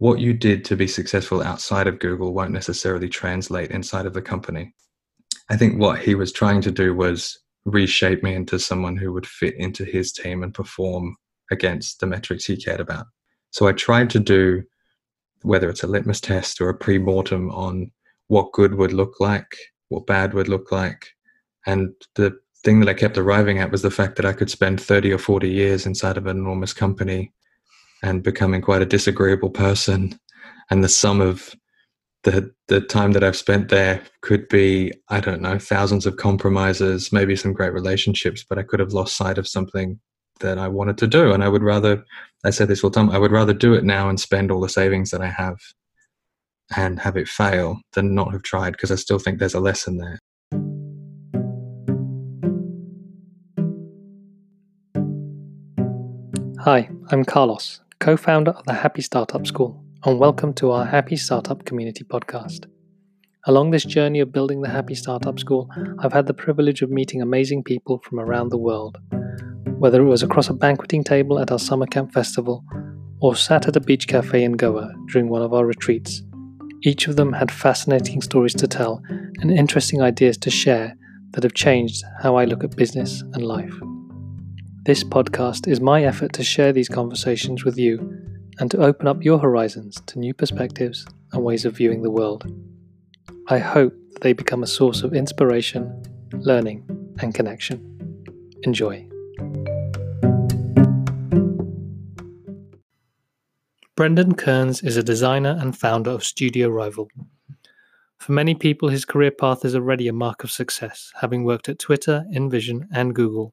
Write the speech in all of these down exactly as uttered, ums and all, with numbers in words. what you did to be successful outside of Google won't necessarily translate inside of the company. I think what he was trying to do was reshape me into someone who would fit into his team and perform against the metrics he cared about. So I tried to do, whether it's a litmus test or a pre-mortem on what good would look like, what bad would look like. And the thing that I kept arriving at was the fact that I could spend thirty or forty years inside of an enormous company and becoming quite a disagreeable person. And the sum of the the time that I've spent there could be, I don't know, thousands of compromises, maybe some great relationships, but I could have lost sight of something that I wanted to do. And I would rather, I said this all the time, I would rather do it now and spend all the savings that I have and have it fail than not have tried, because I still think there's a lesson there. Hi, I'm Carlos, co-founder of the Happy Startup School, and welcome to our Happy Startup Community podcast. Along this journey of building the Happy Startup School, I've had the privilege of meeting amazing people from around the world. Whether it was across a banqueting table at our summer camp festival or sat at a beach cafe in Goa during one of our retreats, each of them had fascinating stories to tell and interesting ideas to share that have changed how I look at business and life. This podcast is my effort to share these conversations with you and to open up your horizons to new perspectives and ways of viewing the world. I hope that they become a source of inspiration, learning, and connection. Enjoy. Brendan Kearns is a designer and founder of Studio Rival. For many people, his career path is already a mark of success, having worked at Twitter, InVision, and Google.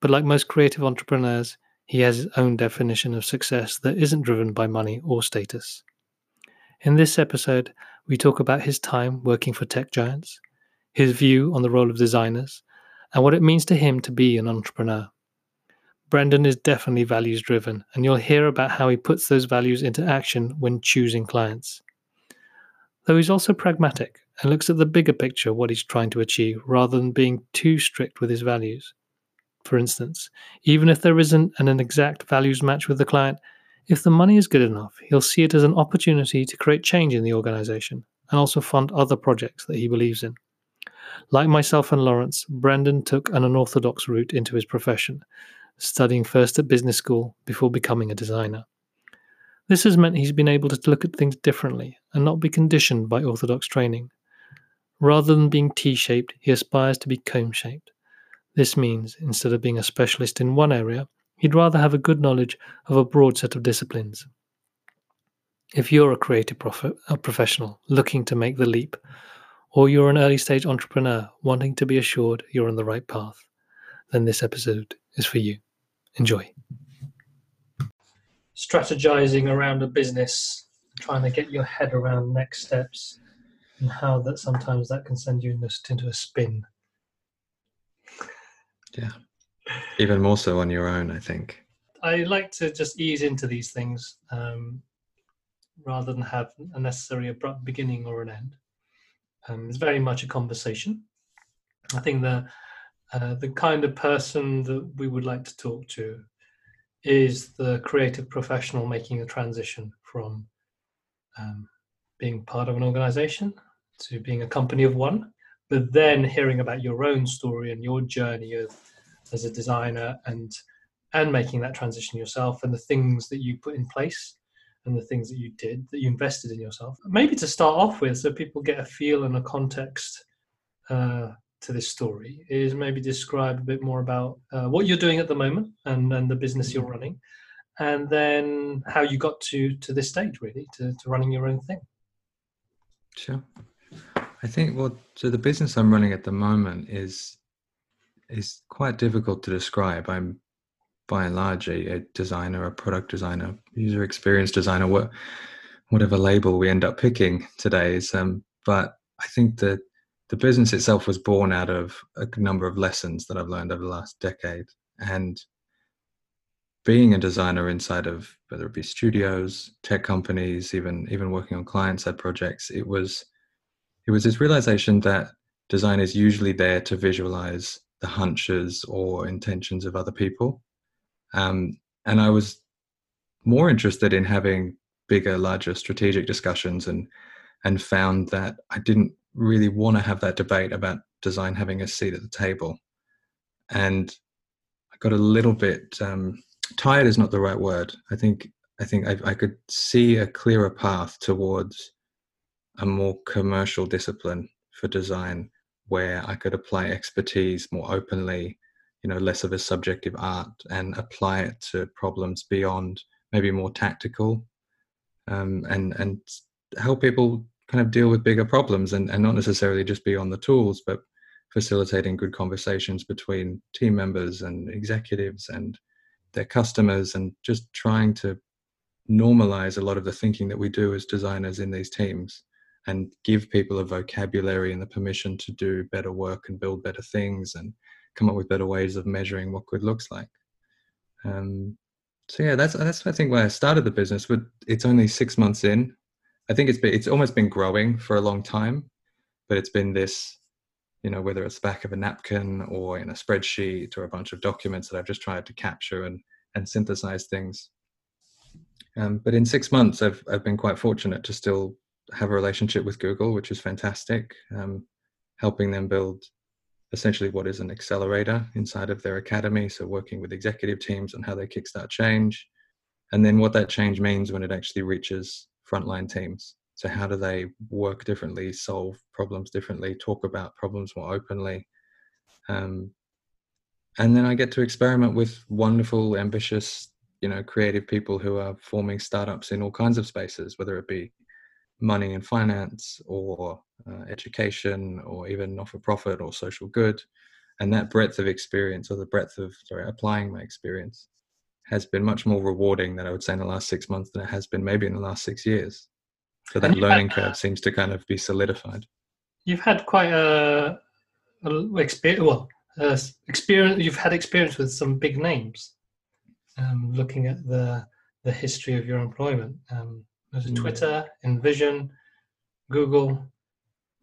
But like most creative entrepreneurs, he has his own definition of success that isn't driven by money or status. In this episode, we talk about his time working for tech giants, his view on the role of designers, and what it means to him to be an entrepreneur. Brendan is definitely values-driven, and you'll hear about how he puts those values into action when choosing clients. Though he's also pragmatic and looks at the bigger picture, what he's trying to achieve, rather than being too strict with his values. For instance, even if there isn't an exact values match with the client, if the money is good enough, he'll see it as an opportunity to create change in the organization and also fund other projects that he believes in. Like myself and Laurence, Brendan took an unorthodox route into his profession, studying first at business school before becoming a designer. This has meant he's been able to look at things differently and not be conditioned by orthodox training. Rather than being T-shaped, he aspires to be comb-shaped. This means, instead of being a specialist in one area, he'd rather have a good knowledge of a broad set of disciplines. If you're a creative prof- a professional looking to make the leap, or you're an early-stage entrepreneur wanting to be assured you're on the right path, then this episode is for you. Enjoy. Strategizing around a business, trying to get your head around next steps, and how that sometimes that can send you into a spin. Yeah, even more so on your own, I think. I like to just ease into these things um, rather than have a necessary abrupt beginning or an end. Um, it's very much a conversation. I think the, uh, the kind of person that we would like to talk to is the creative professional making the transition from um, being part of an organization to being a company of one. But then hearing about your own story and your journey of, as a designer and and making that transition yourself and the things that you put in place and the things that you did, that you invested in yourself. Maybe to start off with, so people get a feel and a context uh, to this story, is maybe describe a bit more about uh, what you're doing at the moment and, and the business you're running, and then how you got to, to this stage, really, to, to running your own thing. Sure. I think what so the business I'm running at the moment is is quite difficult to describe. I'm by and large a, a designer, a product designer, user experience designer, what, whatever label we end up picking today is. Um, but I think that the business itself was born out of a number of lessons that I've learned over the last decade, and being a designer inside of whether it be studios, tech companies, even even working on client side projects, it was. It was this realization that design is usually there to visualize the hunches or intentions of other people. Um, and I was more interested in having bigger, larger strategic discussions, and and found that I didn't really want to have that debate about design having a seat at the table. And I got a little bit um, tired is not the right word. I think I think I, I could see a clearer path towards a more commercial discipline for design, where I could apply expertise more openly, you know, less of a subjective art, and apply it to problems beyond maybe more tactical, um, and and help people kind of deal with bigger problems, and, and not necessarily just be on the tools, but facilitating good conversations between team members and executives and their customers, and just trying to normalize a lot of the thinking that we do as designers in these teams, and give people a vocabulary and the permission to do better work and build better things and come up with better ways of measuring what good looks like. Um, so yeah, that's, that's I think why I started the business, but it's only six months in. I think it's been, it's almost been growing for a long time, but it's been this, you know, whether it's back of a napkin or in a spreadsheet or a bunch of documents that I've just tried to capture and, and synthesize things. Um, but in six months, I've, I've been quite fortunate to still have a relationship with Google, which is fantastic, um, helping them build essentially what is an accelerator inside of their academy. So working with executive teams on how they kickstart change, and then what that change means when it actually reaches frontline teams. So how do they work differently, solve problems differently, talk about problems more openly. Um, and then I get to experiment with wonderful, ambitious, you know, creative people who are forming startups in all kinds of spaces, whether it be money and finance, or uh, education, or even not-for-profit or social good. And that breadth of experience, or the breadth of sorry, applying my experience, has been much more rewarding than I would say in the last six months than it has been maybe in the last six years. So that learning had, curve seems to kind of be solidified. You've had quite a, a experience. Well, uh, experience. You've had experience with some big names. Um, looking at the the history of your employment, um, there's mm. Twitter, InVision, Google,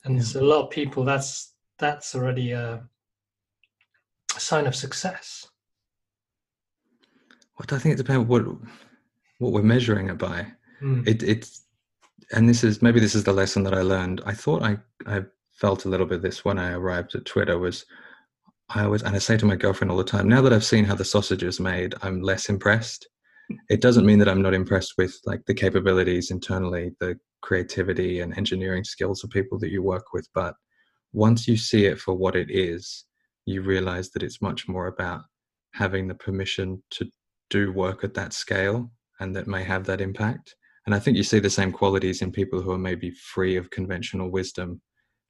and yeah. there's a lot of people. That's that's already a, a sign of success. What I think it depends what what we're measuring it by. Mm. It it's. And this is, maybe this is the lesson that I learned. I thought I, I felt a little bit this when I arrived at Twitter was, I was, and I say to my girlfriend all the time, now that I've seen how the sausage is made, I'm less impressed. It doesn't mean that I'm not impressed with like the capabilities internally, the creativity and engineering skills of people that you work with. But once you see it for what it is, you realize that it's much more about having the permission to do work at that scale and that may have that impact. And I think you see the same qualities in people who are maybe free of conventional wisdom,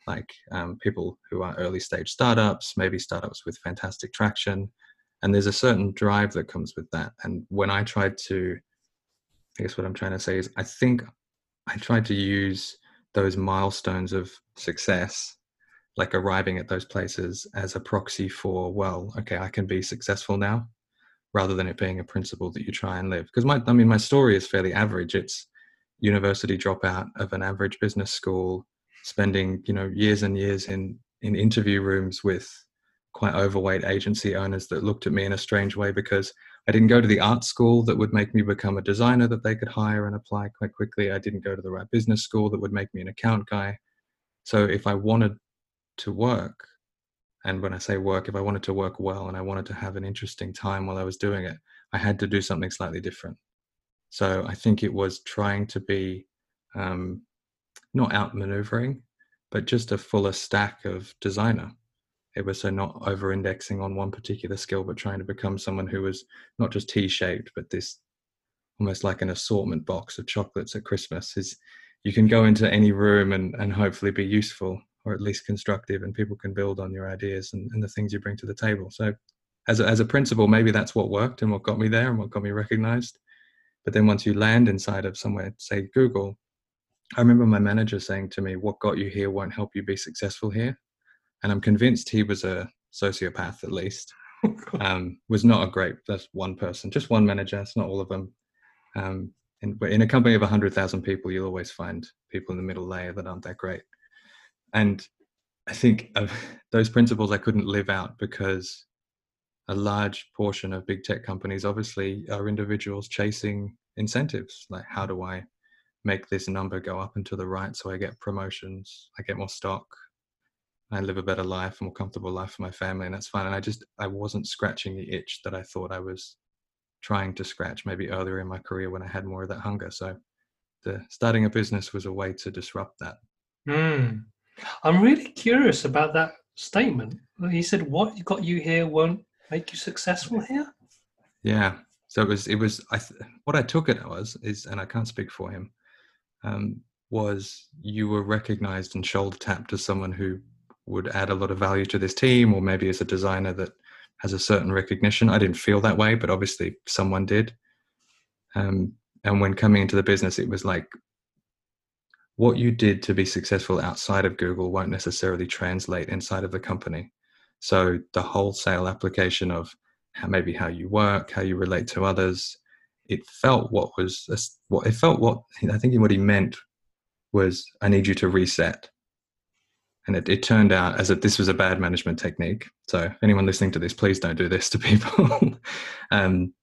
like um, people who are early stage startups, maybe startups with fantastic traction. And there's a certain drive that comes with that. And when I tried to, I guess what I'm trying to say is, I think I tried to use those milestones of success, like arriving at those places, as a proxy for, well, okay, I can be successful now, rather than it being a principle that you try and live. Because my, I mean, my story is fairly average. It's university dropout of an average business school, spending, you know, years and years in, in interview rooms with quite overweight agency owners that looked at me in a strange way because I didn't go to the art school that would make me become a designer that they could hire and apply quite quickly. I didn't go to the right business school that would make me an account guy. So if I wanted to work, and when I say work, if I wanted to work well and I wanted to have an interesting time while I was doing it, I had to do something slightly different. So I think it was trying to be um, not outmaneuvering, but just a fuller stack of designer. It was so not over-indexing on one particular skill, but trying to become someone who was not just T-shaped, but this almost like an assortment box of chocolates at Christmas. Is you can go into any room and, and hopefully be useful, or at least constructive, and people can build on your ideas and, and the things you bring to the table. So as a, as a principle, maybe that's what worked and what got me there and what got me recognized. But then once you land inside of somewhere, say Google, I remember my manager saying to me, what got you here won't help you be successful here. And I'm convinced he was a sociopath, at least, um, was not a great, that's one person, just one manager. It's not all of them. Um, and in a company of a hundred thousand people, you'll always find people in the middle layer that aren't that great. And I think uh, those principles I couldn't live out because a large portion of big tech companies obviously are individuals chasing incentives. Like, how do I make this number go up and to the right so I get promotions, I get more stock, I live a better life, a more comfortable life for my family, and that's fine. And I just, I wasn't scratching the itch that I thought I was trying to scratch maybe earlier in my career when I had more of that hunger. So the starting a business was a way to disrupt that. Mm. I'm really curious about that statement. He said, what got you here won't make you successful here? Yeah. So it was, it was, I th- what I took it was, is, and I can't speak for him, um, was you were recognized and shoulder tapped as someone who would add a lot of value to this team, or maybe as a designer that has a certain recognition. I didn't feel that way, but obviously someone did. Um, and when coming into the business, it was like, what you did to be successful outside of Google won't necessarily translate inside of the company. So the wholesale application of how, maybe how you work, how you relate to others, it felt what was, what it felt what, I think what he meant was, I need you to reset. And it, it turned out as if this was a bad management technique. So anyone listening to this, please don't do this to people. um,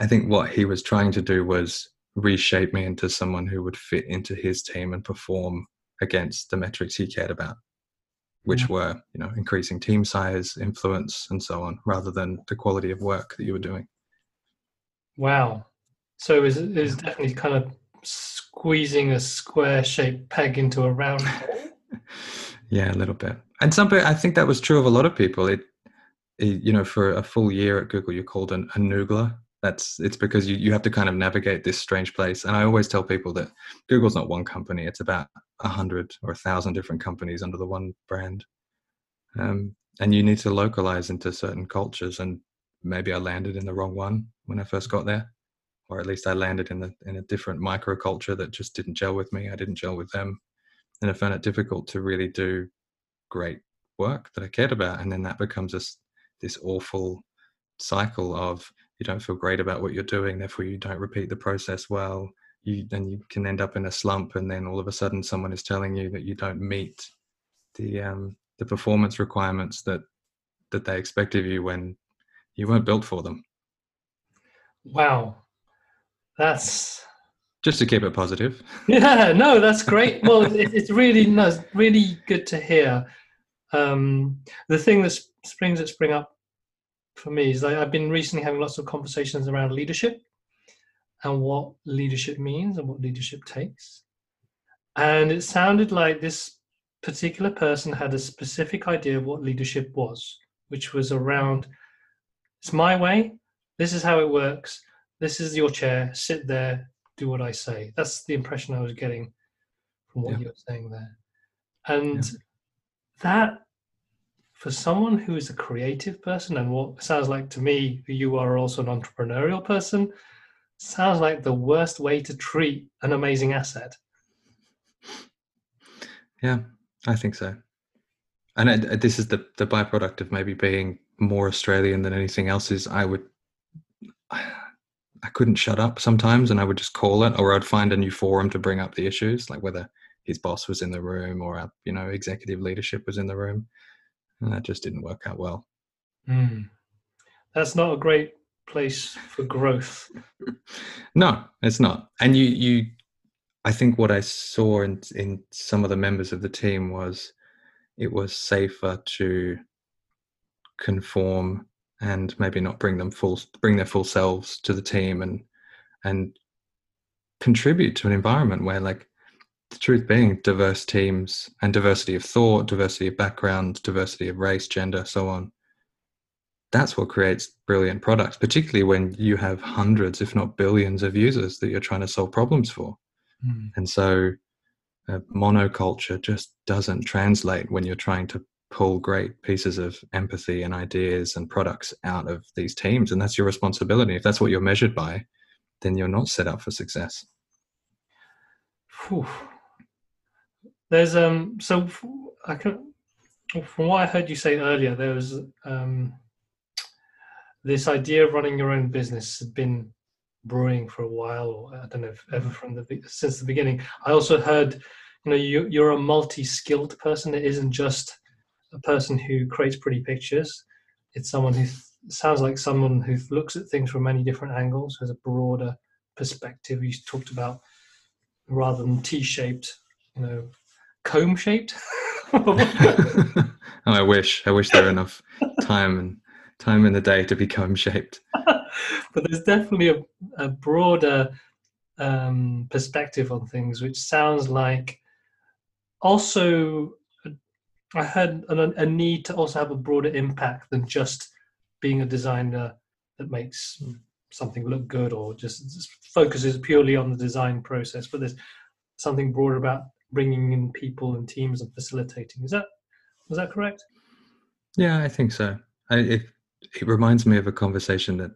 I think what he was trying to do was reshape me into someone who would fit into his team and perform against the metrics he cared about, which yeah. were, you know, increasing team size, influence, and so on, rather than the quality of work that you were doing. Wow. So it was, it was definitely kind of squeezing a square-shaped peg into a round hole. Yeah, a little bit. And some people, I think that was true of a lot of people. It, it you know, for a full year at Google, you're called an, a noogler. That's, it's because you, you have to kind of navigate this strange place. And I always tell people that Google's not one company. It's about a hundred or a thousand different companies under the one brand. Um, and you need to localize into certain cultures. And maybe I landed in the wrong one when I first got there, or at least I landed in the, in a different microculture that just didn't gel with me. I didn't gel with them. And I found it difficult to really do great work that I cared about. And then that becomes this, this awful cycle of you don't feel great about what you're doing, therefore you don't repeat the process well. You then you can end up in a slump, and then all of a sudden someone is telling you that you don't meet the um, the performance requirements that that they expect of you when you weren't built for them. Wow, that's... Just to keep it positive. Yeah, no, that's great. Well, it, it's really no, it's really good to hear. Um, the thing that springs that spring up for me is like I've been recently having lots of conversations around leadership and what leadership means and what leadership takes. And it sounded like this particular person had a specific idea of what leadership was, which was around, it's my way, this is how it works, this is your chair, sit there, do what I say. That's the impression I was getting from what yeah. you were saying there. And yeah. that, for someone who is a creative person, and what sounds like to me, you are also an entrepreneurial person, sounds like the worst way to treat an amazing asset. Yeah, I think so. And I, I, this is the, the byproduct of maybe being more Australian than anything else is I would... I, I couldn't shut up sometimes, and I would just call it, or I'd find a new forum to bring up the issues, like whether his boss was in the room or our, you know, executive leadership was in the room. And that just didn't work out well. Mm. That's not a great place for growth. No, it's not. And you, you, I think what I saw in, in some of the members of the team was it was safer to conform and maybe not bring them full, bring their full selves to the team and and contribute to an environment where, like, the truth being, diverse teams and diversity of thought, diversity of background, diversity of race, gender, so on. That's what creates brilliant products, particularly when you have hundreds, if not billions, of users that you're trying to solve problems for. Mm. And so uh, monoculture just doesn't translate when you're trying to pull great pieces of empathy and ideas and products out of these teams. And that's your responsibility. If that's what you're measured by, then you're not set up for success. Whew. There's um so I can, from what I heard you say earlier, there was um this idea of running your own business had been brewing for a while, or I don't know if ever from the since the beginning. I also heard, you know, you, you're a multi-skilled person. It isn't just a person who creates pretty pictures. It's someone who sounds like someone who looks at things from many different angles, has a broader perspective. You talked about rather than T-shaped, you know, comb-shaped. Oh, I wish. I wish there were enough time and time in the day to be comb-shaped. But there's definitely a, a broader um, perspective on things, which sounds like also I had a, a need to also have a broader impact than just being a designer that makes something look good or just, just focuses purely on the design process. But there's something broader about bringing in people and teams and facilitating. Is that, was that correct? Yeah, I think so. I, it, it reminds me of a conversation that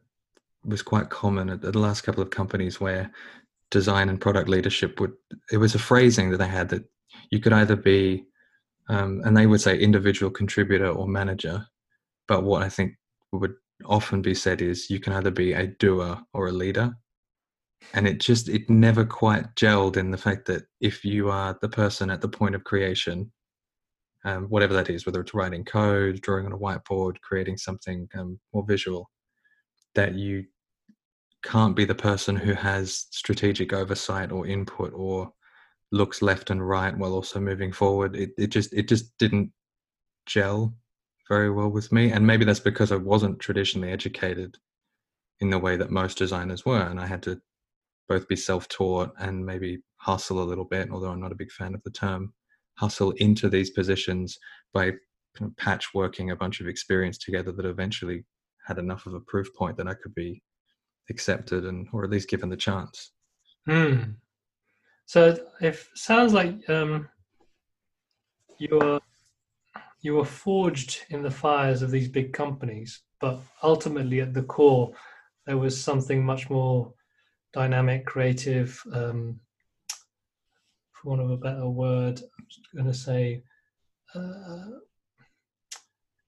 was quite common at the last couple of companies where design and product leadership would, it was a phrasing that they had that you could either be, um, and they would say individual contributor or manager. But what I think would often be said is you can either be a doer or a leader. And it just, it never quite gelled in the fact that if you are the person at the point of creation, um, whatever that is, whether it's writing code, drawing on a whiteboard, creating something um, more visual, that you can't be the person who has strategic oversight or input or looks left and right while also moving forward. It, it just, it just didn't gel very well with me. And maybe that's because I wasn't traditionally educated in the way that most designers were. And I had to both be self-taught and maybe hustle a little bit, although I'm not a big fan of the term, hustle into these positions by patchworking a bunch of experience together that eventually had enough of a proof point that I could be accepted and, or at least given the chance. Mm. So it sounds like um, you were, you were forged in the fires of these big companies, but ultimately at the core, there was something much more dynamic, creative, um, for want of a better word, I'm just going to say, uh,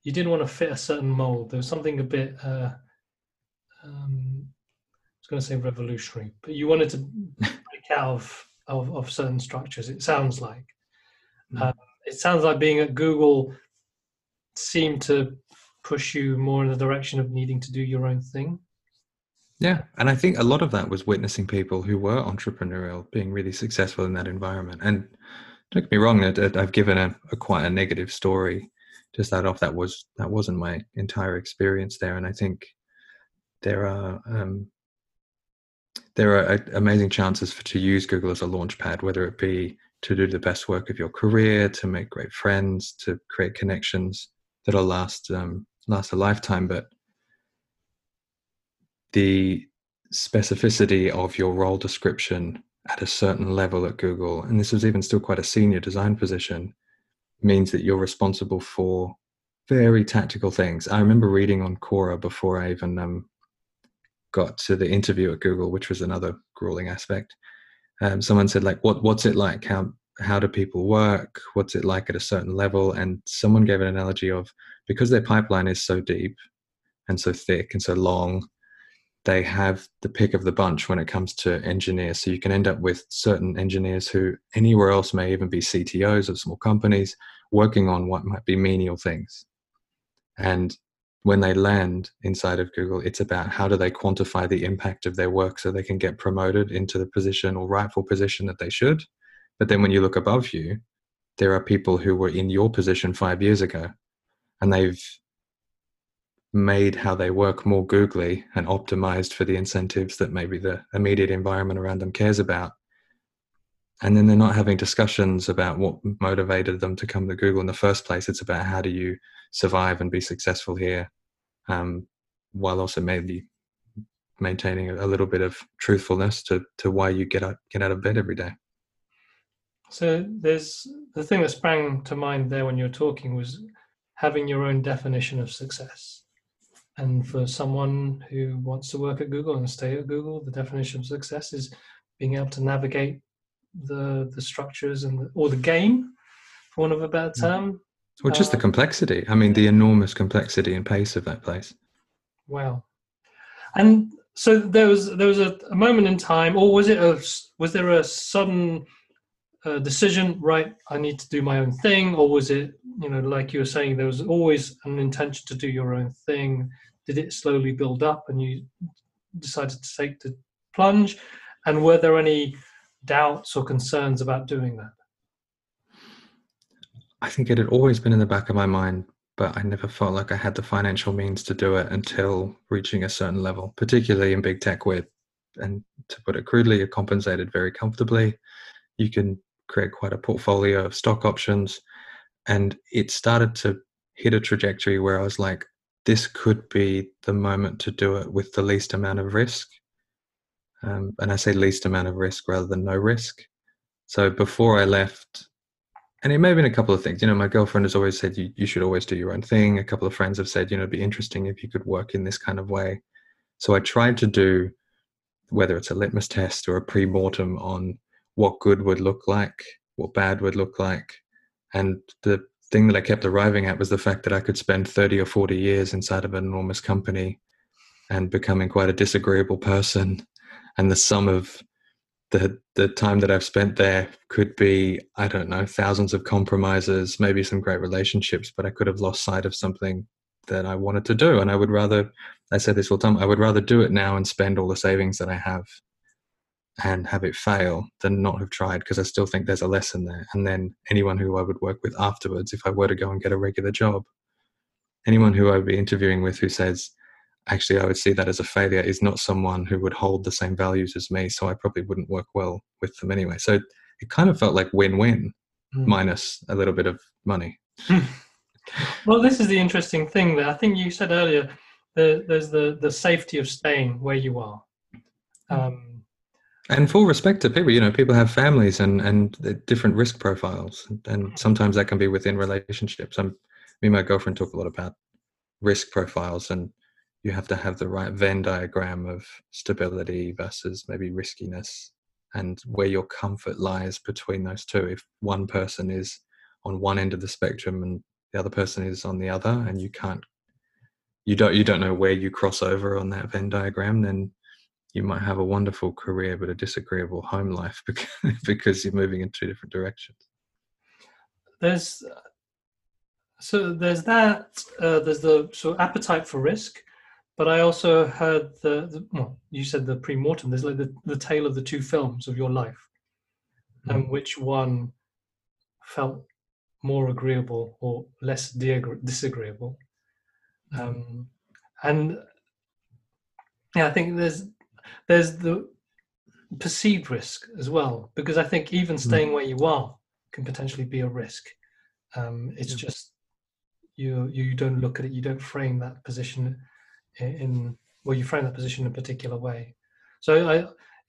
you didn't want to fit a certain mold. There was something a bit, uh, um, I was going to say revolutionary, but you wanted to break out of, of, of certain structures, it sounds like. Mm. Uh, it sounds like being at Google seemed to push you more in the direction of needing to do your own thing. Yeah. And I think a lot of that was witnessing people who were entrepreneurial being really successful in that environment. And don't get me wrong, I've given a, a quite a negative story to start off. That was, that wasn't my entire experience there. And I think there are, um, there are amazing chances for, to use Google as a launch pad, whether it be to do the best work of your career, to make great friends, to create connections that'll last, um, last a lifetime. But the specificity of your role description at a certain level at Google, and this was even still quite a senior design position, means that you're responsible for very tactical things. I remember reading on Quora before I even um, got to the interview at Google, which was another grueling aspect. Um, someone said, like, what, what's it like? How, how do people work? What's it like at a certain level? And someone gave an analogy of, because their pipeline is so deep and so thick and so long, they have the pick of the bunch when it comes to engineers. So you can end up with certain engineers who anywhere else may even be C T Os of small companies working on what might be menial things. And when they land inside of Google, it's about how do they quantify the impact of their work so they can get promoted into the position or rightful position that they should. But then when you look above you, there are people who were in your position five years ago and they've made how they work more googly and optimized for the incentives that maybe the immediate environment around them cares about. And then they're not having discussions about what motivated them to come to Google in the first place. It's about how do you survive and be successful here, um, while also maybe maintaining a little bit of truthfulness to, to why you get out, get out of bed every day. So there's the thing that sprang to mind there when you were talking was having your own definition of success. And for someone who wants to work at Google and stay at Google, the definition of success is being able to navigate the the structures and the, or the game, for want of a better term. Well, just uh, the complexity. I mean, the enormous complexity and pace of that place. Wow. And so there was there was a, a moment in time, or was it a was there a sudden uh, decision? Right, I need to do my own thing, or was it? You know, like you were saying, there was always an intention to do your own thing. Did it slowly build up and you decided to take the plunge? And were there any doubts or concerns about doing that? I think it had always been in the back of my mind, but I never felt like I had the financial means to do it until reaching a certain level, particularly in big tech where, and to put it crudely, you're compensated very comfortably. You can create quite a portfolio of stock options. And it started to hit a trajectory where I was like, this could be the moment to do it with the least amount of risk. Um, and I say least amount of risk rather than no risk. So before I left, and it may have been a couple of things, you know, my girlfriend has always said, you, you should always do your own thing. A couple of friends have said, you know, it'd be interesting if you could work in this kind of way. So I tried to do, whether it's a litmus test or a pre-mortem on what good would look like, what bad would look like. And the thing that I kept arriving at was the fact that I could spend thirty or forty years inside of an enormous company and becoming quite a disagreeable person. And the sum of the the time that I've spent there could be, I don't know, thousands of compromises, maybe some great relationships, but I could have lost sight of something that I wanted to do. And I would rather, I say this all the time, I would rather do it now and spend all the savings that I have and have it fail than not have tried, because I still think there's a lesson there. And then anyone who I would work with afterwards, if I were to go and get a regular job, anyone who I would be interviewing with who says, actually, I would see that as a failure, is not someone who would hold the same values as me. So I probably wouldn't work well with them anyway. So it kind of felt like win-win, mm. minus a little bit of money. Well, this is the interesting thing that I think you said earlier, the, there's the, the safety of staying where you are. Um, And full respect to people, you know, people have families and, and different risk profiles. And sometimes that can be within relationships. I'm, me and my girlfriend talk a lot about risk profiles, and you have to have the right Venn diagram of stability versus maybe riskiness and where your comfort lies between those two. If one person is on one end of the spectrum and the other person is on the other, and you can't, you don't, you don't know where you cross over on that Venn diagram, then you might have a wonderful career, but a disagreeable home life because you're moving in two different directions. There's, so there's that, uh, there's the sort of appetite for risk, but I also heard the, the well, you said the pre-mortem, there's like the, the tale of the two films of your life, mm. and which one felt more agreeable or less de- disagreeable. Um, and yeah, I think there's, There's the perceived risk as well, because I think even staying where you are can potentially be a risk. Um, it's just you you don't look at it, you don't frame that position in, well, you frame that position in a particular way. So I,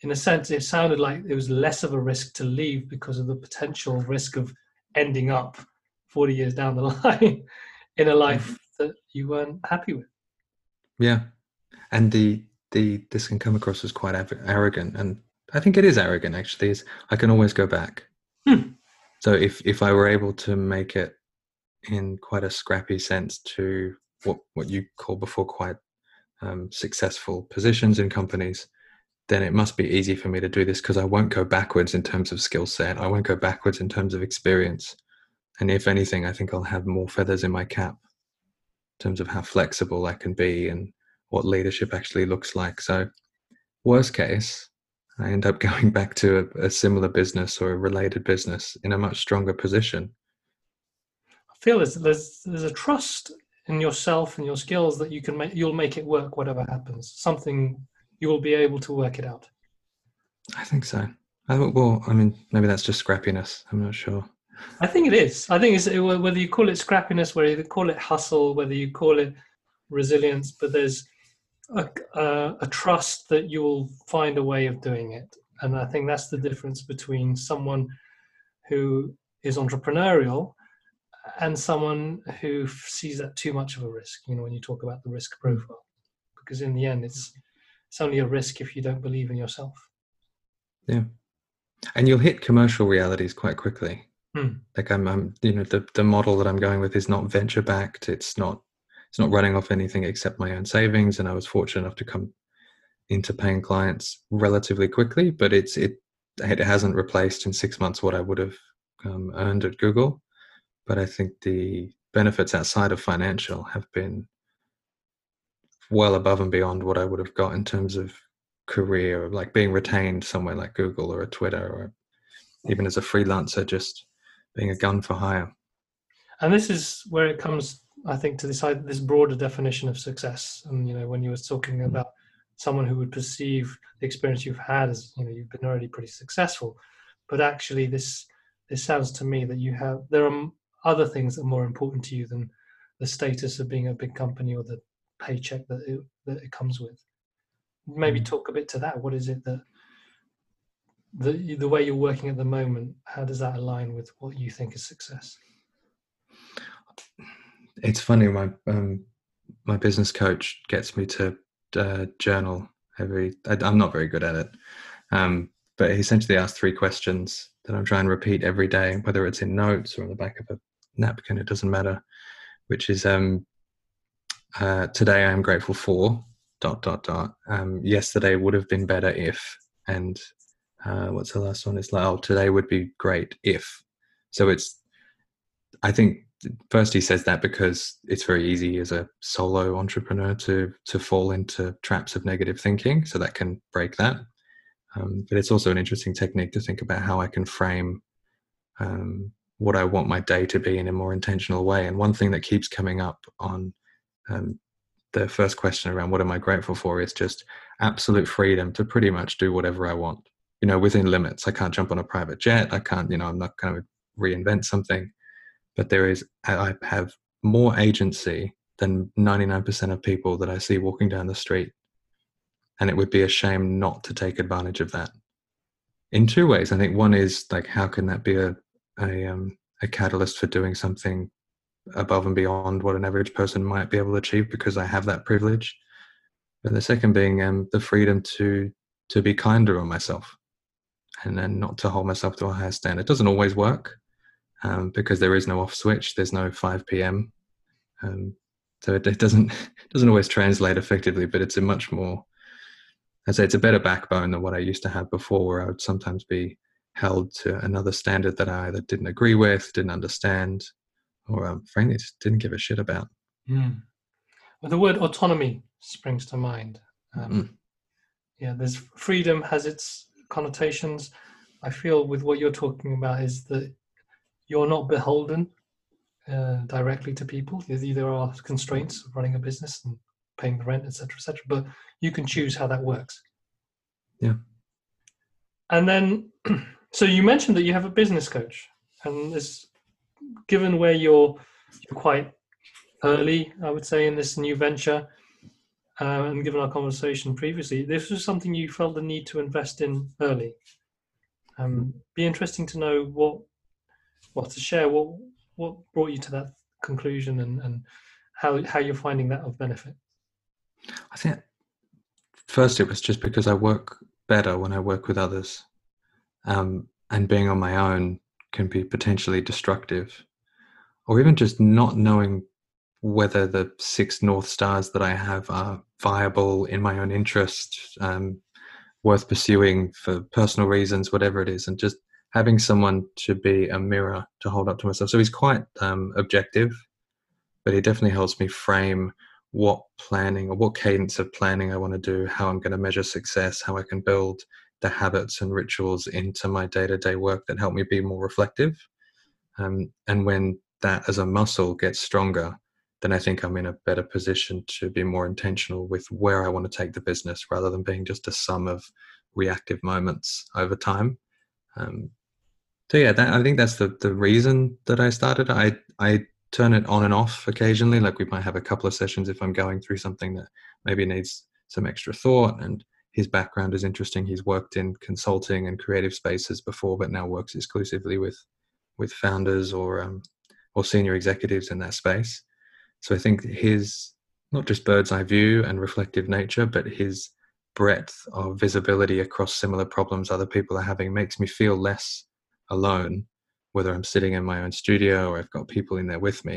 in a sense, it sounded like it was less of a risk to leave because of the potential risk of ending up forty years down the line in a life that you weren't happy with. Yeah, and the... The, this can come across as quite arrogant, and I think it is arrogant actually, is I can always go back. Hmm. So if, if I were able to make it in quite a scrappy sense to what, what you call before quite um, successful positions in companies, then it must be easy for me to do this because I won't go backwards in terms of skill set. I won't go backwards in terms of experience. And if anything, I think I'll have more feathers in my cap in terms of how flexible I can be and what leadership actually looks like. So worst case, I end up going back to a, a similar business or a related business in a much stronger position. I feel there's, there's, there's a trust in yourself and your skills that you can make, you'll make it work, whatever happens, something you will be able to work it out. I think so. I, well, I mean, maybe that's just scrappiness. I'm not sure. I think it is. I think it's, whether you call it scrappiness, whether you call it hustle, whether you call it resilience, but there's, A, uh, a trust that you'll find a way of doing it. And I think that's the difference between someone who is entrepreneurial and someone who f- sees that too much of a risk, you know, when you talk about the risk profile, because in the end it's it's only a risk if you don't believe in yourself. Yeah, and you'll hit commercial realities quite quickly. hmm. Like I'm, I'm you know the, the model that I'm going with is not venture backed, it's not It's not running off anything except my own savings, and I was fortunate enough to come into paying clients relatively quickly. But it's it it hasn't replaced in six months what I would have um, earned at Google. But I think the benefits outside of financial have been well above and beyond what I would have got in terms of career, like being retained somewhere like Google or a Twitter, or even as a freelancer, just being a gun for hire. And this is where it comes, I think, to this this broader definition of success. And, you know, when you were talking about someone who would perceive the experience you've had as, you know, you've been already pretty successful, but actually this this sounds to me that you have, there are other things that are more important to you than the status of being a big company or the paycheck that it, that it comes with. Maybe talk a bit to that. What is it that the the way you're working at the moment, how does that align with what you think is success? It's funny, my um, my business coach gets me to uh, journal every, I, I'm not very good at it, um, but he essentially asks three questions that I'm trying to repeat every day, whether it's in notes or on the back of a napkin, it doesn't matter, which is um, uh, today I am grateful for, dot, dot, dot. Um, yesterday would have been better if, and uh, what's the last one? It's like, oh, today would be great if. So it's, I think, first he says that because it's very easy as a solo entrepreneur to to fall into traps of negative thinking, so that can break that. Um, but it's also an interesting technique to think about how I can frame um, what I want my day to be in a more intentional way. And one thing that keeps coming up on um, the first question around what am I grateful for is just absolute freedom to pretty much do whatever I want, you know, within limits. I can't jump on a private jet. I can't, you know, I'm not going to reinvent something. But there is, I have more agency than ninety-nine percent of people that I see walking down the street. And it would be a shame not to take advantage of that in two ways. I think one is like, how can that be a, a, um, a catalyst for doing something above and beyond what an average person might be able to achieve because I have that privilege. But the second being um, the freedom to, to be kinder on myself and then not to hold myself to a higher standard. It doesn't always work. Um, because there is no off switch, there's no five p.m. Um, so it, it doesn't it doesn't always translate effectively, but it's a much more, I'd say it's a better backbone than what I used to have before, where I would sometimes be held to another standard that I either didn't agree with, didn't understand, or um, frankly just didn't give a shit about. Mm. Well, the word autonomy springs to mind. Um, mm. Yeah, there's freedom has its connotations. I feel with what you're talking about is that you're not beholden uh, directly to people. There are constraints of running a business and paying the rent, et cetera, et cetera, but you can choose how that works. Yeah. And then, so you mentioned that you have a business coach, and this, given where you're, you're quite early, I would say, in this new venture, uh, and given our conversation previously, this was something you felt the need to invest in early. Um, be interesting to know what, What to share? What what brought you to that conclusion, and, and how how you're finding that of benefit? I think first it was just because I work better when I work with others, um, and being on my own can be potentially destructive, or even just not knowing whether the six North Stars that I have are viable in my own interest, um, worth pursuing for personal reasons, whatever it is, and just having someone to be a mirror to hold up to myself. So he's quite um, objective, but he definitely helps me frame what planning or what cadence of planning I want to do, how I'm going to measure success, how I can build the habits and rituals into my day-to-day work that help me be more reflective. Um, and when that as a muscle gets stronger, then I think I'm in a better position to be more intentional with where I want to take the business rather than being just a sum of reactive moments over time. Um, So yeah, that, I think that's the, the reason that I started. I I turn it on and off occasionally. Like we might have a couple of sessions if I'm going through something that maybe needs some extra thought. And his background is interesting. He's worked in consulting and creative spaces before, but now works exclusively with with founders or um, or senior executives in that space. So I think his not just bird's eye view and reflective nature, but his breadth of visibility across similar problems other people are having makes me feel less alone, whether I'm sitting in my own studio or I've got people in there with me.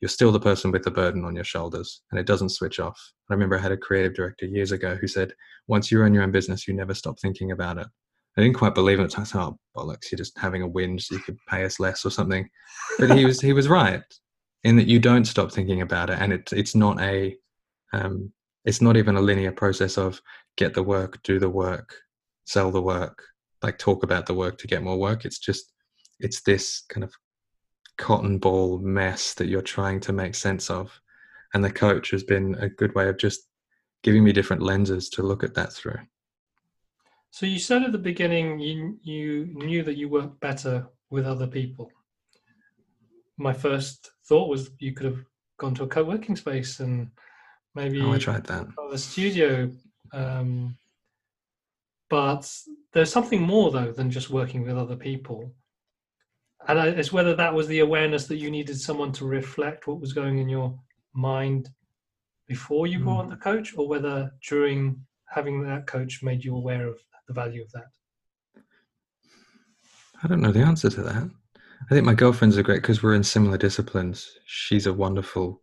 You're still the person with the burden on your shoulders, and it doesn't switch off. I remember I had a creative director years ago who said, once you run your own business, you never stop thinking about it. I didn't quite believe it. I said, oh, bollocks, you're just having a whinge so you could pay us less or something. But he was he was right in that you don't stop thinking about it, and it, it's not a um, it's not even a linear process of get the work, do the work, sell the work, like talk about the work to get more work. It's just, it's this kind of cotton ball mess that you're trying to make sense of. And the coach has been a good way of just giving me different lenses to look at that through. So you said at the beginning, you, you knew that you work better with other people. My first thought was you could have gone to a co-working space and maybe oh, I tried that. a studio. Um, but there's something more, though, than just working with other people. And I, it's whether that was the awareness that you needed someone to reflect what was going in your mind before you mm. brought on the coach, or whether during having that coach made you aware of the value of that. I don't know the answer to that. I think my girlfriend's are great because we're in similar disciplines. She's a wonderful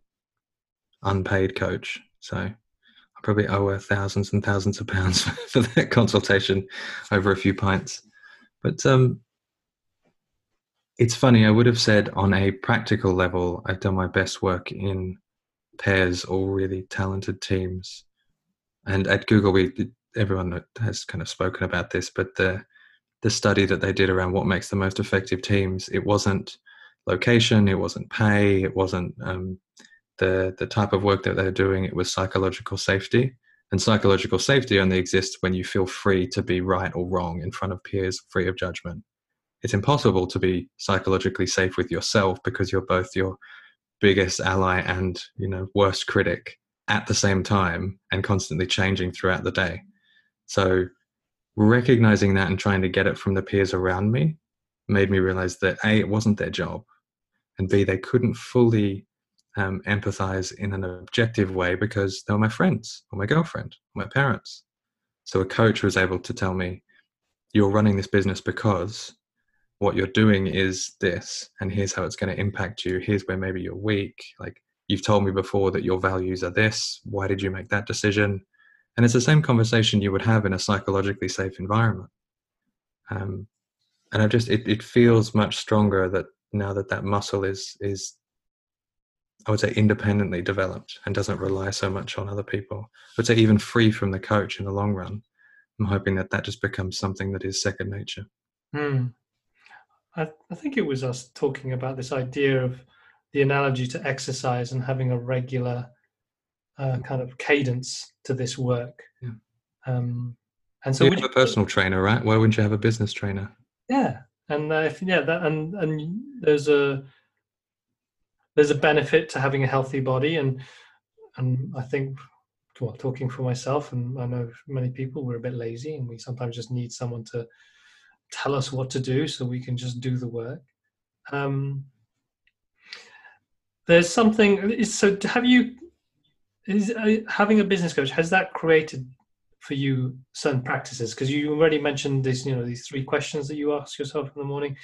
unpaid coach. So I probably owe her thousands and thousands of pounds for that consultation over a few pints. But um, it's funny, I would have said on a practical level, I've done my best work in pairs or really talented teams. And at Google, we everyone has kind of spoken about this, but the the study that they did around what makes the most effective teams, it wasn't location, it wasn't pay, it wasn't um, the the type of work that they're doing, it was psychological safety. And psychological safety only exists when you feel free to be right or wrong in front of peers, free of judgment. It's impossible to be psychologically safe with yourself because you're both your biggest ally and, you know, worst critic at the same time and constantly changing throughout the day. So recognizing that and trying to get it from the peers around me made me realize that A, it wasn't their job, and B, they couldn't fully um, empathize in an objective way because they were my friends or my girlfriend or my parents. So a coach was able to tell me, you're running this business because what you're doing is this, and here's how it's going to impact you. Here's where maybe you're weak. Like, you've told me before that your values are this. Why did you make that decision? And it's the same conversation you would have in a psychologically safe environment. Um, and I just, it, it feels much stronger that now that that muscle is, is, I would say, independently developed and doesn't rely so much on other people. I would say even free from the coach in the long run. I'm hoping that that just becomes something that is second nature. Mm. I, I think it was us talking about this idea of the analogy to exercise and having a regular uh, kind of cadence to this work. Yeah. Um, and so you have you, a personal trainer, right? Why wouldn't you have a business trainer? Yeah. And uh, if, yeah, that, and, and there's a, there's a benefit to having a healthy body. And, and I think, well, talking for myself, and I know many people, we're a bit lazy and we sometimes just need someone to tell us what to do so we can just do the work. Um, There's something, so have you, is uh, having a business coach, has that created for you certain practices? Because you already mentioned this, you know, these three questions that you ask yourself in the morning.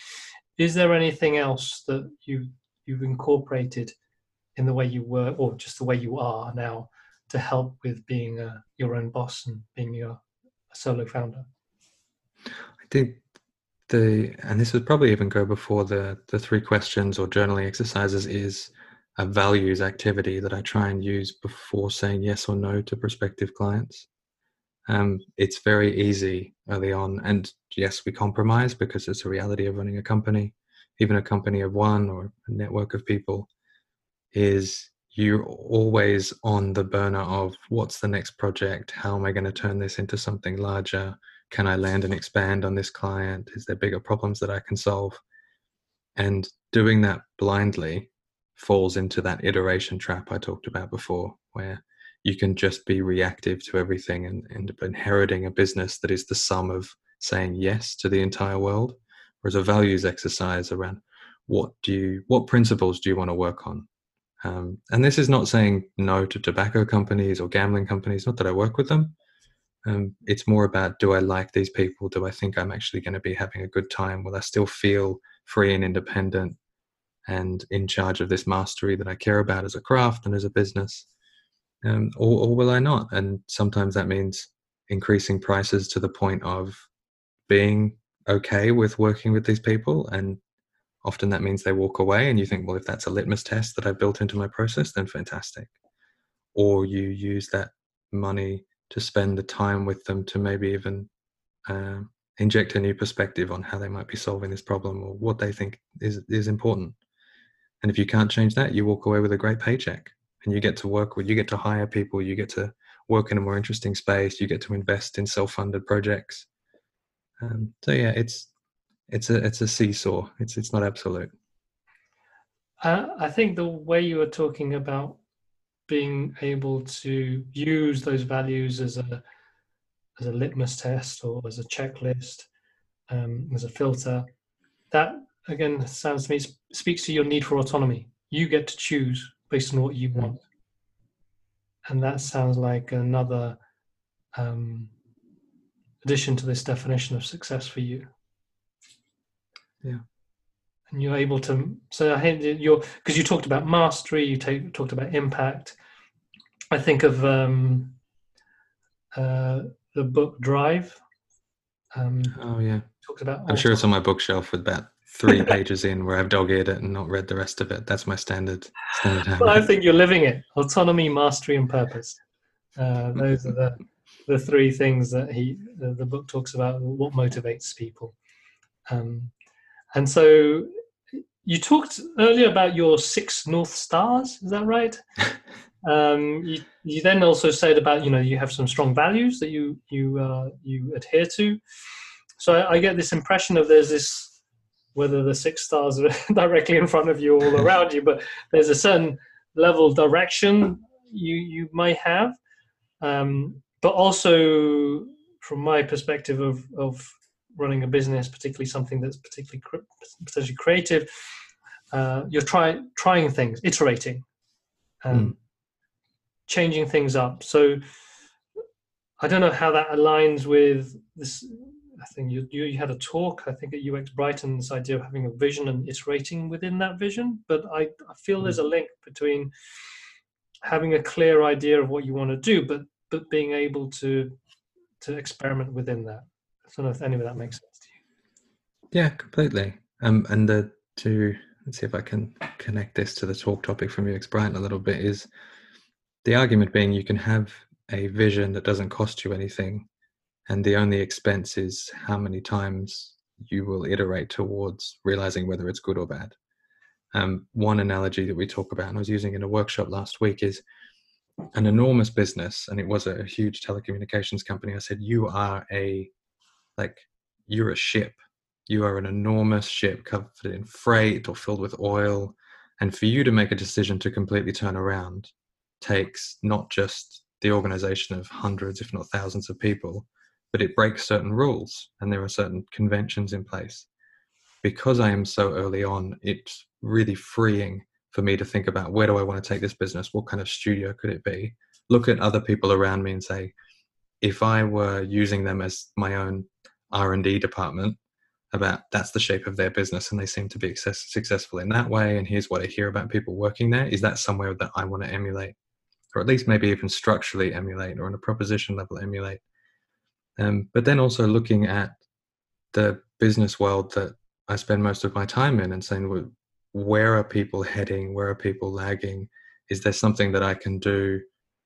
Is there anything else that you, you've incorporated in the way you work, or just the way you are now, to help with being a, your own boss and being your a solo founder? I think the, and this would probably even go before the the three questions or journaling exercises, is a values activity that I try and use before saying yes or no to prospective clients. Um, it's very easy early on. And yes, we compromise because it's a reality of running a company, even a company of one or a network of people, is you're always on the burner of what's the next project? How am I going to turn this into something larger? Can I land and expand on this client? Is there bigger problems that I can solve? And doing that blindly falls into that iteration trap I talked about before, where you can just be reactive to everything and end up inheriting a business that is the sum of saying yes to the entire world. Whereas a values exercise around what do you, what principles do you want to work on? Um, and this is not saying no to tobacco companies or gambling companies, not that I work with them. Um, it's more about, do I like these people? Do I think I'm actually going to be having a good time? Will I still feel free and independent and in charge of this mastery that I care about as a craft and as a business, um, or, or will I not? And sometimes that means increasing prices to the point of being okay with working with these people. And often that means they walk away and you think, well, if that's a litmus test that I built into my process, then fantastic. Or you use that money to spend the time with them to maybe even um, inject a new perspective on how they might be solving this problem or what they think is, is important. And if you can't change that, you walk away with a great paycheck, and you get to work with, you get to hire people, you get to work in a more interesting space, you get to invest in self-funded projects. Um, so yeah, it's, it's a, it's a seesaw. It's, it's not absolute. Uh, I think the way you were talking about being able to use those values as a, as a litmus test or as a checklist, um, as a filter, that again sounds to me speaks to your need for autonomy. You get to choose based on what you want, and that sounds like another um, addition to this definition of success for you. Yeah, and you're able to. So I think you're, because you talked about mastery, you take, talked about impact. I think of um, uh, the book Drive. Um, oh yeah, talked about. I'm sure it's on my bookshelf with that. Three pages in where I've dog-eared it and not read the rest of it. That's my standard. standard well, I think you're living it. Autonomy, mastery, and purpose. Uh, those are the the three things that he the, the book talks about. What motivates people. Um, and so you talked earlier about your six North Stars. Is that right? um, you, you then also said about, you know, you have some strong values that you you uh, you adhere to. So I, I get this impression of there's this, whether the six stars are directly in front of you or all around you, but there's a certain level of direction you, you might have. Um, but also from my perspective of, of running a business, particularly something that's particularly cr- potentially creative, uh, you're try, trying things, iterating, um, mm. changing things up. So I don't know how that aligns with this. I think you, you had a talk, I think at U X Brighton, this idea of having a vision and iterating within that vision. But I, I feel there's a link between having a clear idea of what you want to do, but but being able to to experiment within that. I don't know if any of that makes sense to you. Yeah, completely. Um, and the, to let's see if I can connect this to the talk topic from U X Brighton a little bit, is the argument being you can have a vision that doesn't cost you anything, and the only expense is how many times you will iterate towards realizing whether it's good or bad. Um, one analogy that we talk about, and I was using in a workshop last week, is an enormous business, and it was a huge telecommunications company. I said, you are a, like, you're a ship. You are an enormous ship covered in freight or filled with oil. And for you to make a decision to completely turn around takes not just the organization of hundreds, if not thousands of people, but it breaks certain rules and there are certain conventions in place. Because I am so early on, it's really freeing for me to think about, where do I want to take this business? What kind of studio could it be? Look at other people around me and say, if I were using them as my own R and D department, about that's the shape of their business and they seem to be successful in that way, and here's what I hear about people working there, is that somewhere that I want to emulate? Or at least maybe even structurally emulate, or on a proposition level emulate. Um, but then also looking at the business world that I spend most of my time in and saying, well, where are people heading? Where are people lagging? Is there something that I can do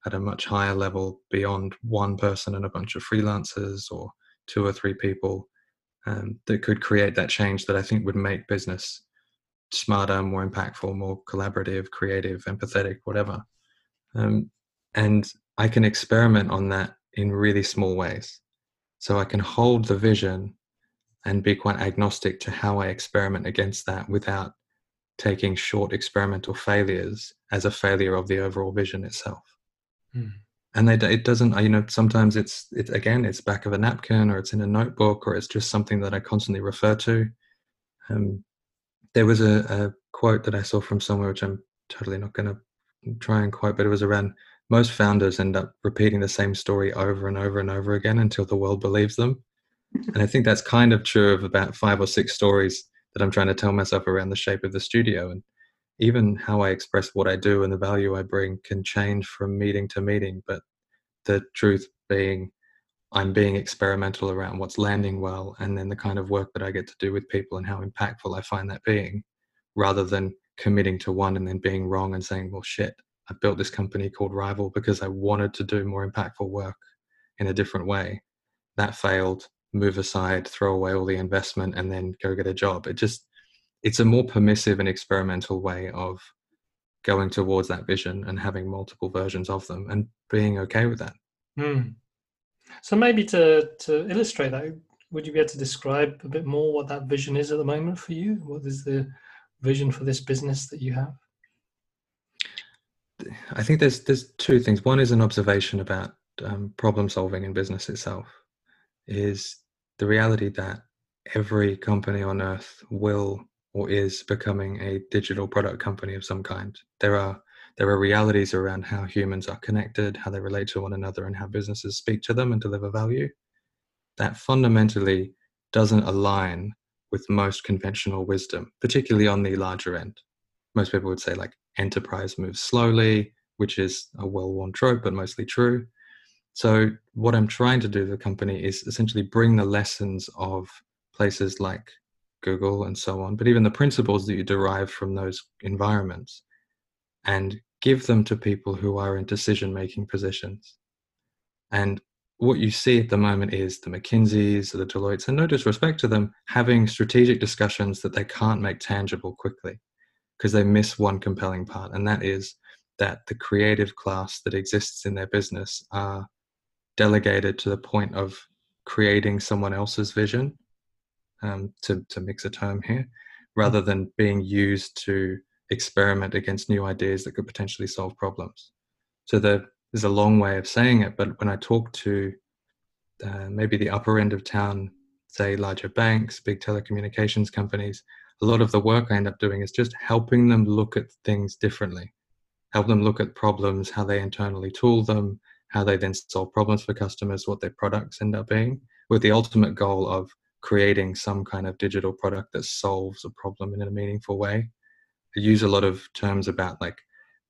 at a much higher level beyond one person and a bunch of freelancers or two or three people um, that could create that change that I think would make business smarter, more impactful, more collaborative, creative, empathetic, whatever. Um, and I can experiment on that in really small ways. So I can hold the vision and be quite agnostic to how I experiment against that without taking short experimental failures as a failure of the overall vision itself. Mm. And they, it doesn't, you know, sometimes it's, it's, again, it's back of a napkin or it's in a notebook or it's just something that I constantly refer to. Um, there was a, a quote that I saw from somewhere, which I'm totally not going to try and quote, but it was around, most founders end up repeating the same story over and over and over again until the world believes them. And I think that's kind of true of about five or six stories that I'm trying to tell myself around the shape of the studio. And even how I express what I do and the value I bring can change from meeting to meeting. But the truth being, I'm being experimental around what's landing well, and then the kind of work that I get to do with people and how impactful I find that being, rather than committing to one and then being wrong and saying, well, shit, I built this company called Rival because I wanted to do more impactful work in a different way. That failed, move aside, throw away all the investment, and then go get a job. It just, it's a more permissive and experimental way of going towards that vision and having multiple versions of them and being okay with that. Mm. So maybe to, to illustrate that, would you be able to describe a bit more what that vision is at the moment for you? What is the vision for this business that you have? I think there's there's two things. One is an observation about um, problem solving in business itself, is the reality that every company on earth will or is becoming a digital product company of some kind. There are there are realities around how humans are connected, how they relate to one another, and how businesses speak to them and deliver value that fundamentally doesn't align with most conventional wisdom, particularly on the larger end. Most people would say, like, enterprise moves slowly, which is a well-worn trope, but mostly true. So what I'm trying to do with the company is essentially bring the lessons of places like Google and so on, but even the principles that you derive from those environments, and give them to people who are in decision-making positions. And what you see at the moment is the McKinseys, the Deloittes, and no disrespect to them, having strategic discussions that they can't make tangible quickly, because they miss one compelling part, and that is that the creative class that exists in their business are delegated to the point of creating someone else's vision, um, to, to mix a term here, rather than being used to experiment against new ideas that could potentially solve problems. So the, there's a long way of saying it, but when I talk to uh, maybe the upper end of town, say larger banks, big telecommunications companies, a lot of the work I end up doing is just helping them look at things differently, help them look at problems, how they internally tool them, how they then solve problems for customers, what their products end up being, with the ultimate goal of creating some kind of digital product that solves a problem in a meaningful way. I use a lot of terms about, like,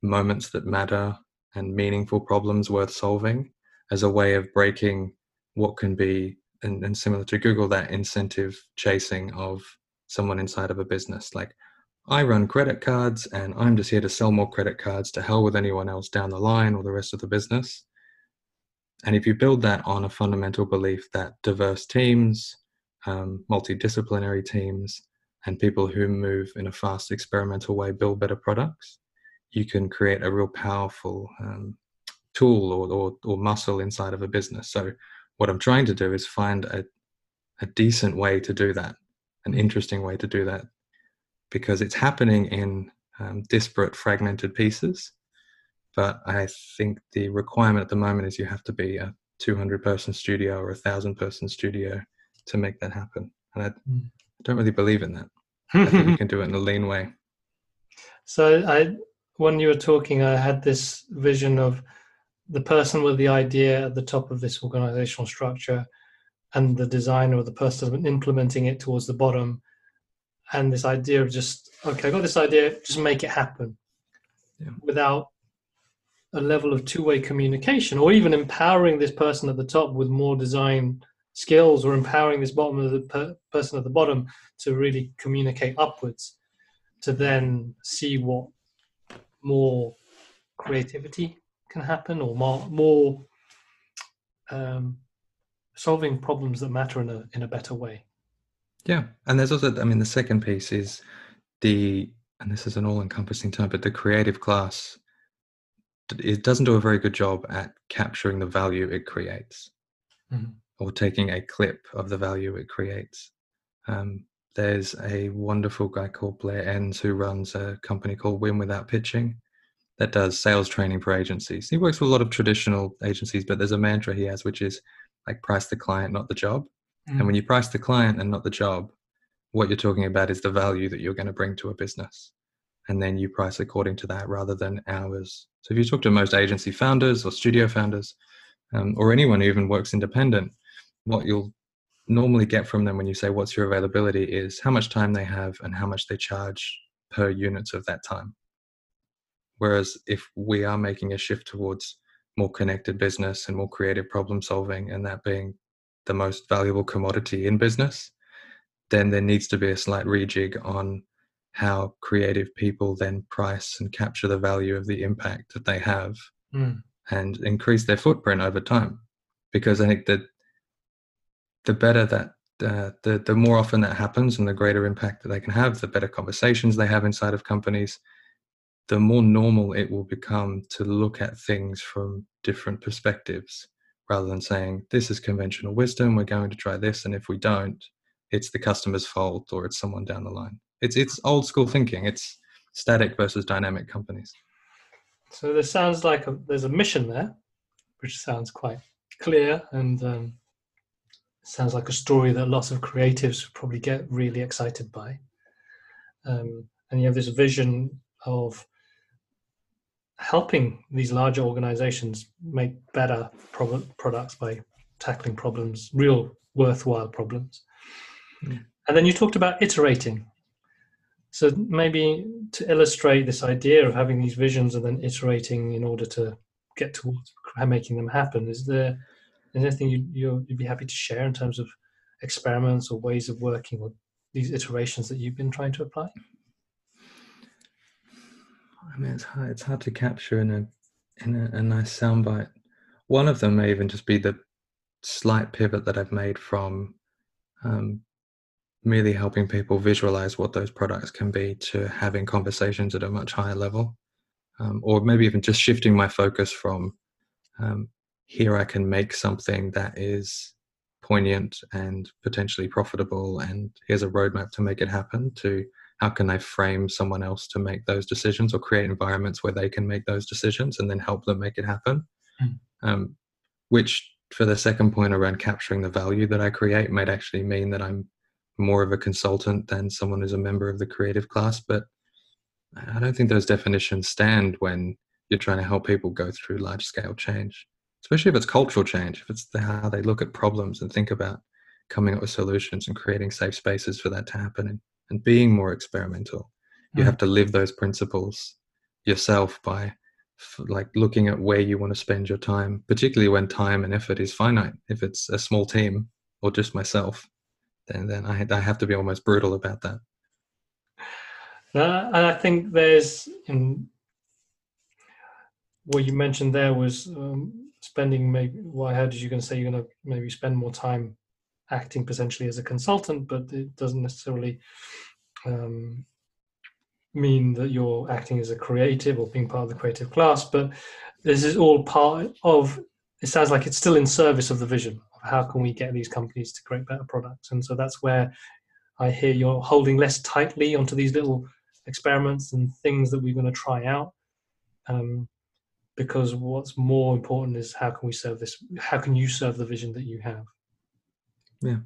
moments that matter and meaningful problems worth solving as a way of breaking what can be, and, and similar to Google, that incentive chasing of someone inside of a business, like, I run credit cards and I'm just here to sell more credit cards, to hell with anyone else down the line or the rest of the business. And if you build that on a fundamental belief that diverse teams, um, multidisciplinary teams, and people who move in a fast experimental way build better products, you can create a real powerful um, tool or, or, or muscle inside of a business. So what I'm trying to do is find a, a decent way to do that, an interesting way to do that, because it's happening in um, disparate, fragmented pieces. But I think the requirement at the moment is you have to be a two hundred person studio or a one thousand person studio to make that happen. And I don't really believe in that. I think you can do it in a lean way. So I, when you were talking, I had this vision of the person with the idea at the top of this organizational structure, and the designer or the person implementing it towards the bottom, and this idea of just, okay, I got this idea, just make it happen, yeah, without a level of two-way communication, or even empowering this person at the top with more design skills, or empowering this bottom of the per- person at the bottom to really communicate upwards, to then see what more creativity can happen, or more, more um, solving problems that matter in a in a better way. Yeah, and there's also, I mean, the second piece is the, and this is an all-encompassing term, but the creative class, it doesn't do a very good job at capturing the value it creates, mm-hmm, or taking a clip of the value it creates. Um, there's a wonderful guy called Blair Enns who runs a company called Win Without Pitching that does sales training for agencies. He works with a lot of traditional agencies, but there's a mantra he has, which is, like, price the client, not the job. Mm. And when you price the client and not the job, what you're talking about is the value that you're going to bring to a business. And then you price according to that rather than hours. So if you talk to most agency founders or studio founders, um, or anyone who even works independent, what you'll normally get from them when you say, what's your availability, is how much time they have and how much they charge per units of that time. Whereas if we are making a shift towards more connected business and more creative problem solving, and that being the most valuable commodity in business, then there needs to be a slight rejig on how creative people then price and capture the value of the impact that they have mm. and increase their footprint over time. Because I think that the better that, uh, the, the more often that happens and the greater impact that they can have, the better conversations they have inside of companies, the more normal it will become to look at things from different perspectives, rather than saying, this is conventional wisdom, we're going to try this, and if we don't, it's the customer's fault or it's someone down the line. It's it's old school thinking. It's static versus dynamic companies. So this sounds like a, there's a mission there, which sounds quite clear, and um, sounds like a story that lots of creatives would probably get really excited by. Um, and you have this vision of helping these larger organizations make better pro- products by tackling problems, real worthwhile problems. Mm. And then you talked about iterating. So maybe to illustrate this idea of having these visions and then iterating in order to get towards making them happen, is there anything you, you'd be happy to share in terms of experiments or ways of working or these iterations that you've been trying to apply? I mean, it's hard, it's hard to capture in a in a, a nice soundbite. One of them may even just be the slight pivot that I've made from um, merely helping people visualize what those products can be to having conversations at a much higher level, um, or maybe even just shifting my focus from um, here I can make something that is poignant and potentially profitable, and here's a roadmap to make it happen, to how can I frame someone else to make those decisions or create environments where they can make those decisions and then help them make it happen? Mm. Um, which, for the second point around capturing the value that I create, might actually mean that I'm more of a consultant than someone who's a member of the creative class. But I don't think those definitions stand when you're trying to help people go through large-scale change, especially if it's cultural change, if it's the, how they look at problems and think about coming up with solutions and creating safe spaces for that to happen. And, and being more experimental, you mm. have to live those principles yourself by f- like looking at where you want to spend your time, particularly when time and effort is finite. If it's a small team or just myself, then then I, I have to be almost brutal about that. Uh, and I think there's in, what you mentioned there was um, spending maybe why well, how did you going to say you're going to maybe spend more time acting potentially as a consultant, but it doesn't necessarily um, mean that you're acting as a creative or being part of the creative class. But this is all part of, it sounds like it's still in service of the vision of how can we get these companies to create better products. And so that's where I hear you're holding less tightly onto these little experiments and things that we're going to try out, um, because what's more important is how can we serve this, how can you serve the vision that you have? Yeah.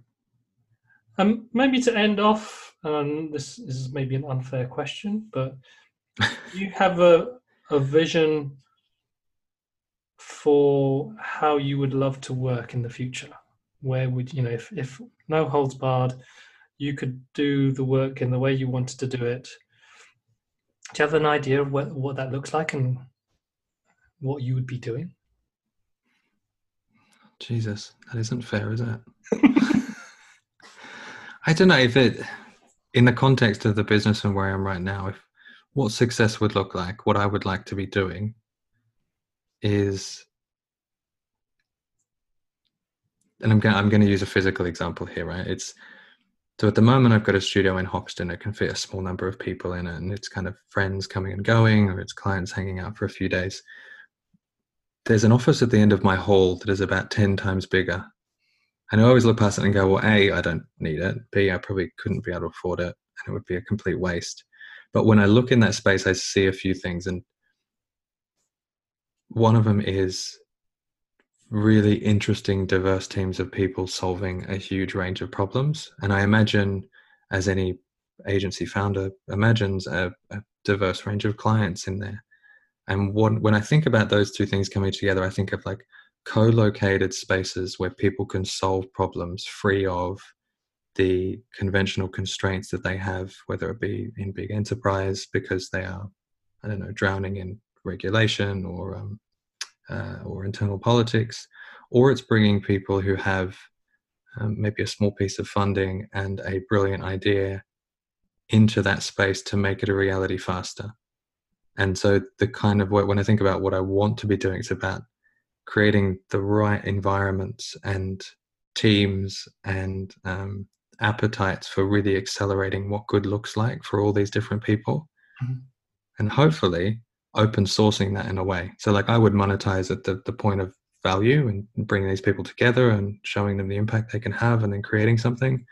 Um, maybe to end off, um, this is maybe an unfair question, but do you have a a vision for how you would love to work in the future? Where would, you know, if, if no holds barred, you could do the work in the way you wanted to do it. Do you have an idea of what, what that looks like and what you would be doing? Jesus, that isn't fair, is it? I don't know if it, in the context of the business and where I am right now, if what success would look like, what I would like to be doing is, and I'm going I'm going to use a physical example here, right? It's, so at the moment I've got a studio in Hoxton. It can fit a small number of people in it, and it's kind of friends coming and going, or it's clients hanging out for a few days. There's an office at the end of my hall that is about ten times bigger. And I always look past it and go, well, A, I don't need it. B, I probably couldn't be able to afford it, and it would be a complete waste. But when I look in that space, I see a few things. And one of them is really interesting, diverse teams of people solving a huge range of problems. And I imagine, as any agency founder imagines, a, a diverse range of clients in there. And one, when I think about those two things coming together, I think of like, co-located spaces where people can solve problems free of the conventional constraints that they have, whether it be in big enterprise because they are, I don't know, drowning in regulation or um, uh, or internal politics, or it's bringing people who have um, maybe a small piece of funding and a brilliant idea into that space to make it a reality faster. And so the kind of work, when I think about what I want to be doing, it's about creating the right environments and teams and um, appetites for really accelerating what good looks like for all these different people. Mm-hmm. And hopefully open sourcing that in a way. So like I would monetize at the, the point of value and bringing these people together and showing them the impact they can have and then creating something.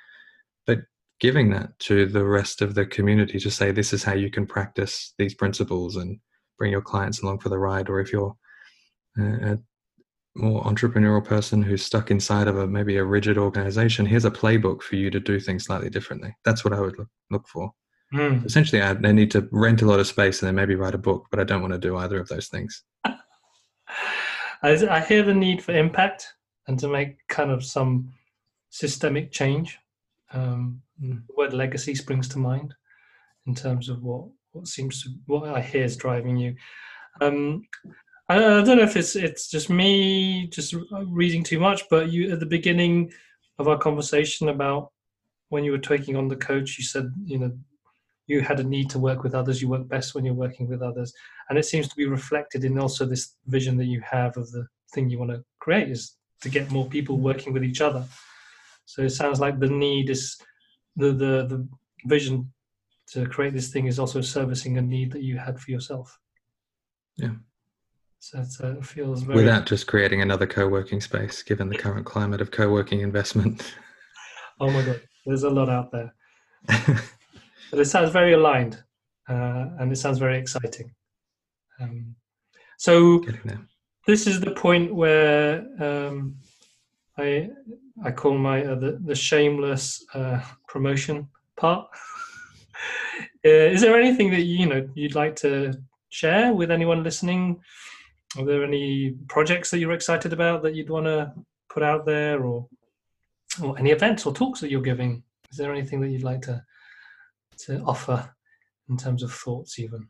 But giving that to the rest of the community to say, this is how you can practice these principles and bring your clients along for the ride. Or if you're a more entrepreneurial person who's stuck inside of a, maybe a rigid organization, here's a playbook for you to do things slightly differently. That's what I would look, look for. Mm. Essentially, I, I need to rent a lot of space and then maybe write a book, but I don't want to do either of those things. I, I hear the need for impact and to make kind of some systemic change. Um, the word legacy springs to mind in terms of what, what seems to, what I hear is driving you. Um, I, I don't know if it's it's just me just reading too much, but you at the beginning of our conversation about when you were taking on the coach, you said, you know, you had a need to work with others. You work best when you're working with others. And it seems to be reflected in also this vision that you have of the thing you want to create is to get more people working with each other. So it sounds like the need is, the, the the vision to create this thing is also servicing a need that you had for yourself. Yeah. So it's, uh, it feels very... Without just creating another co-working space, given the current climate of co-working investment. Oh my God, there's a lot out there. But it sounds very aligned, uh, and it sounds very exciting. Um, so this is the point where um, I... I call my uh, the, the shameless uh, promotion part. uh, is there anything that you know you'd like to share with anyone listening? Are there any projects that you're excited about that you'd want to put out there, or or any events or talks that you're giving? Is there anything that you'd like to to offer in terms of thoughts, even?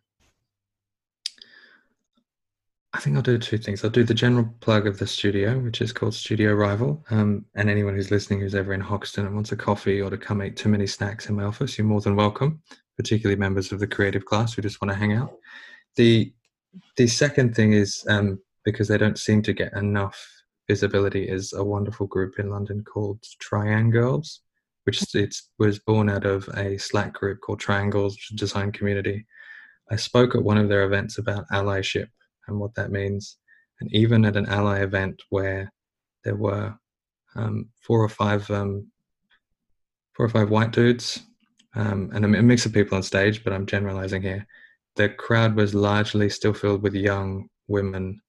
I think I'll do two things. I'll do the general plug of the studio, which is called Studio Rival. Um, and anyone who's listening who's ever in Hoxton and wants a coffee or to come eat too many snacks in my office, you're more than welcome, particularly members of the creative class who just want to hang out. The the second thing is, um, because they don't seem to get enough visibility, is a wonderful group in London called Triangirls, which it was born out of a Slack group called Triangles, which is a design community. I spoke at one of their events about allyship and what that means. And even at an ally event where there were um, four or five um, four or five white dudes um, and a mix of people on stage, but I'm generalizing here, the crowd was largely still filled with young women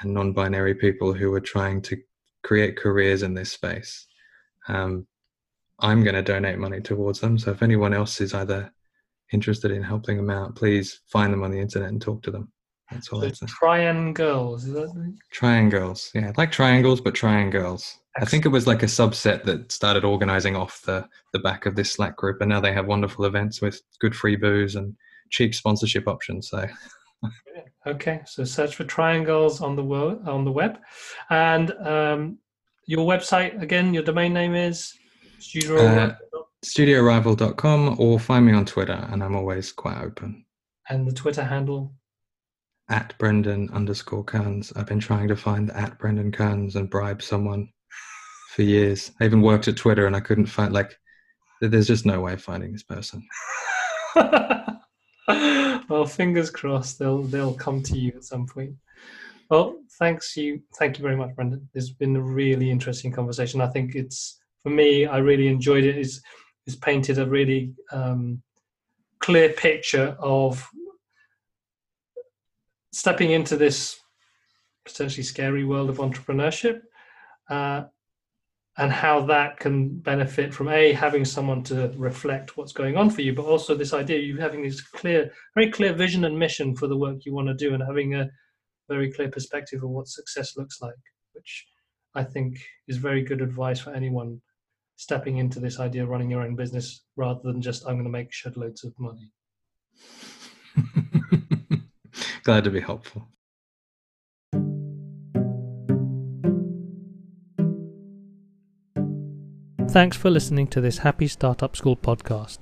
and non-binary people who were trying to create careers in this space. Um, I'm going to donate money towards them. So if anyone else is either interested in helping them out, please find them on the internet and talk to them. That's all. So Triangirls, is that? Triangirls, yeah, like triangles, but Triangirls. I think it was like a subset that started organising off the the back of this Slack group, and now they have wonderful events with good free booze and cheap sponsorship options. So, okay, so search for Triangirls on the world on the web, and um, your website again. Your domain name is Studio uh, studio rival dot com, or find me on Twitter, and I'm always quite open. And the Twitter handle. At Brendan underscore Kearns. I've been trying to find at Brendan Kearns and bribe someone for years. I even worked at Twitter and I couldn't find, like, there's just no way of finding this person. Well, fingers crossed, they'll they'll come to you at some point. Well, thanks you, thank you very much, Brendan. It's been a really interesting conversation. I think it's, for me, I really enjoyed it. It's it's painted a really um, clear picture of stepping into this potentially scary world of entrepreneurship, uh, and how that can benefit from A, having someone to reflect what's going on for you, but also this idea of you having this clear, very clear vision and mission for the work you want to do and having a very clear perspective of what success looks like, which I think is very good advice for anyone stepping into this idea of running your own business rather than just, I'm going to make shed loads of money. Glad to be helpful. Thanks for listening to this Happy Startup School podcast.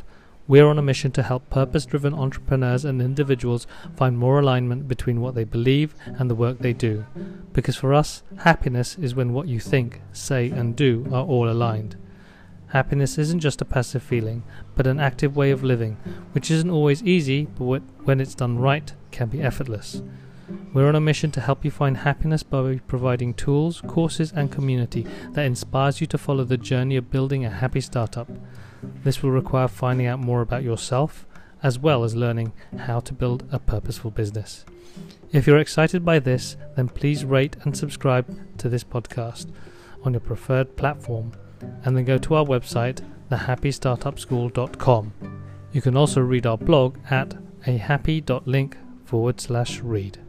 We're on a mission to help purpose-driven entrepreneurs and individuals find more alignment between what they believe and the work they do. Because for us, happiness is when what you think, say, and do are all aligned. Happiness isn't just a passive feeling, but an active way of living, which isn't always easy, but when it's done right, can be effortless. We're on a mission to help you find happiness by providing tools, courses, and community that inspires you to follow the journey of building a happy startup. This will require finding out more about yourself, as well as learning how to build a purposeful business. If you're excited by this, then please rate and subscribe to this podcast on your preferred platform, and then go to our website, the happy startup school dot com. You can also read our blog at a happy dot link forward slash read.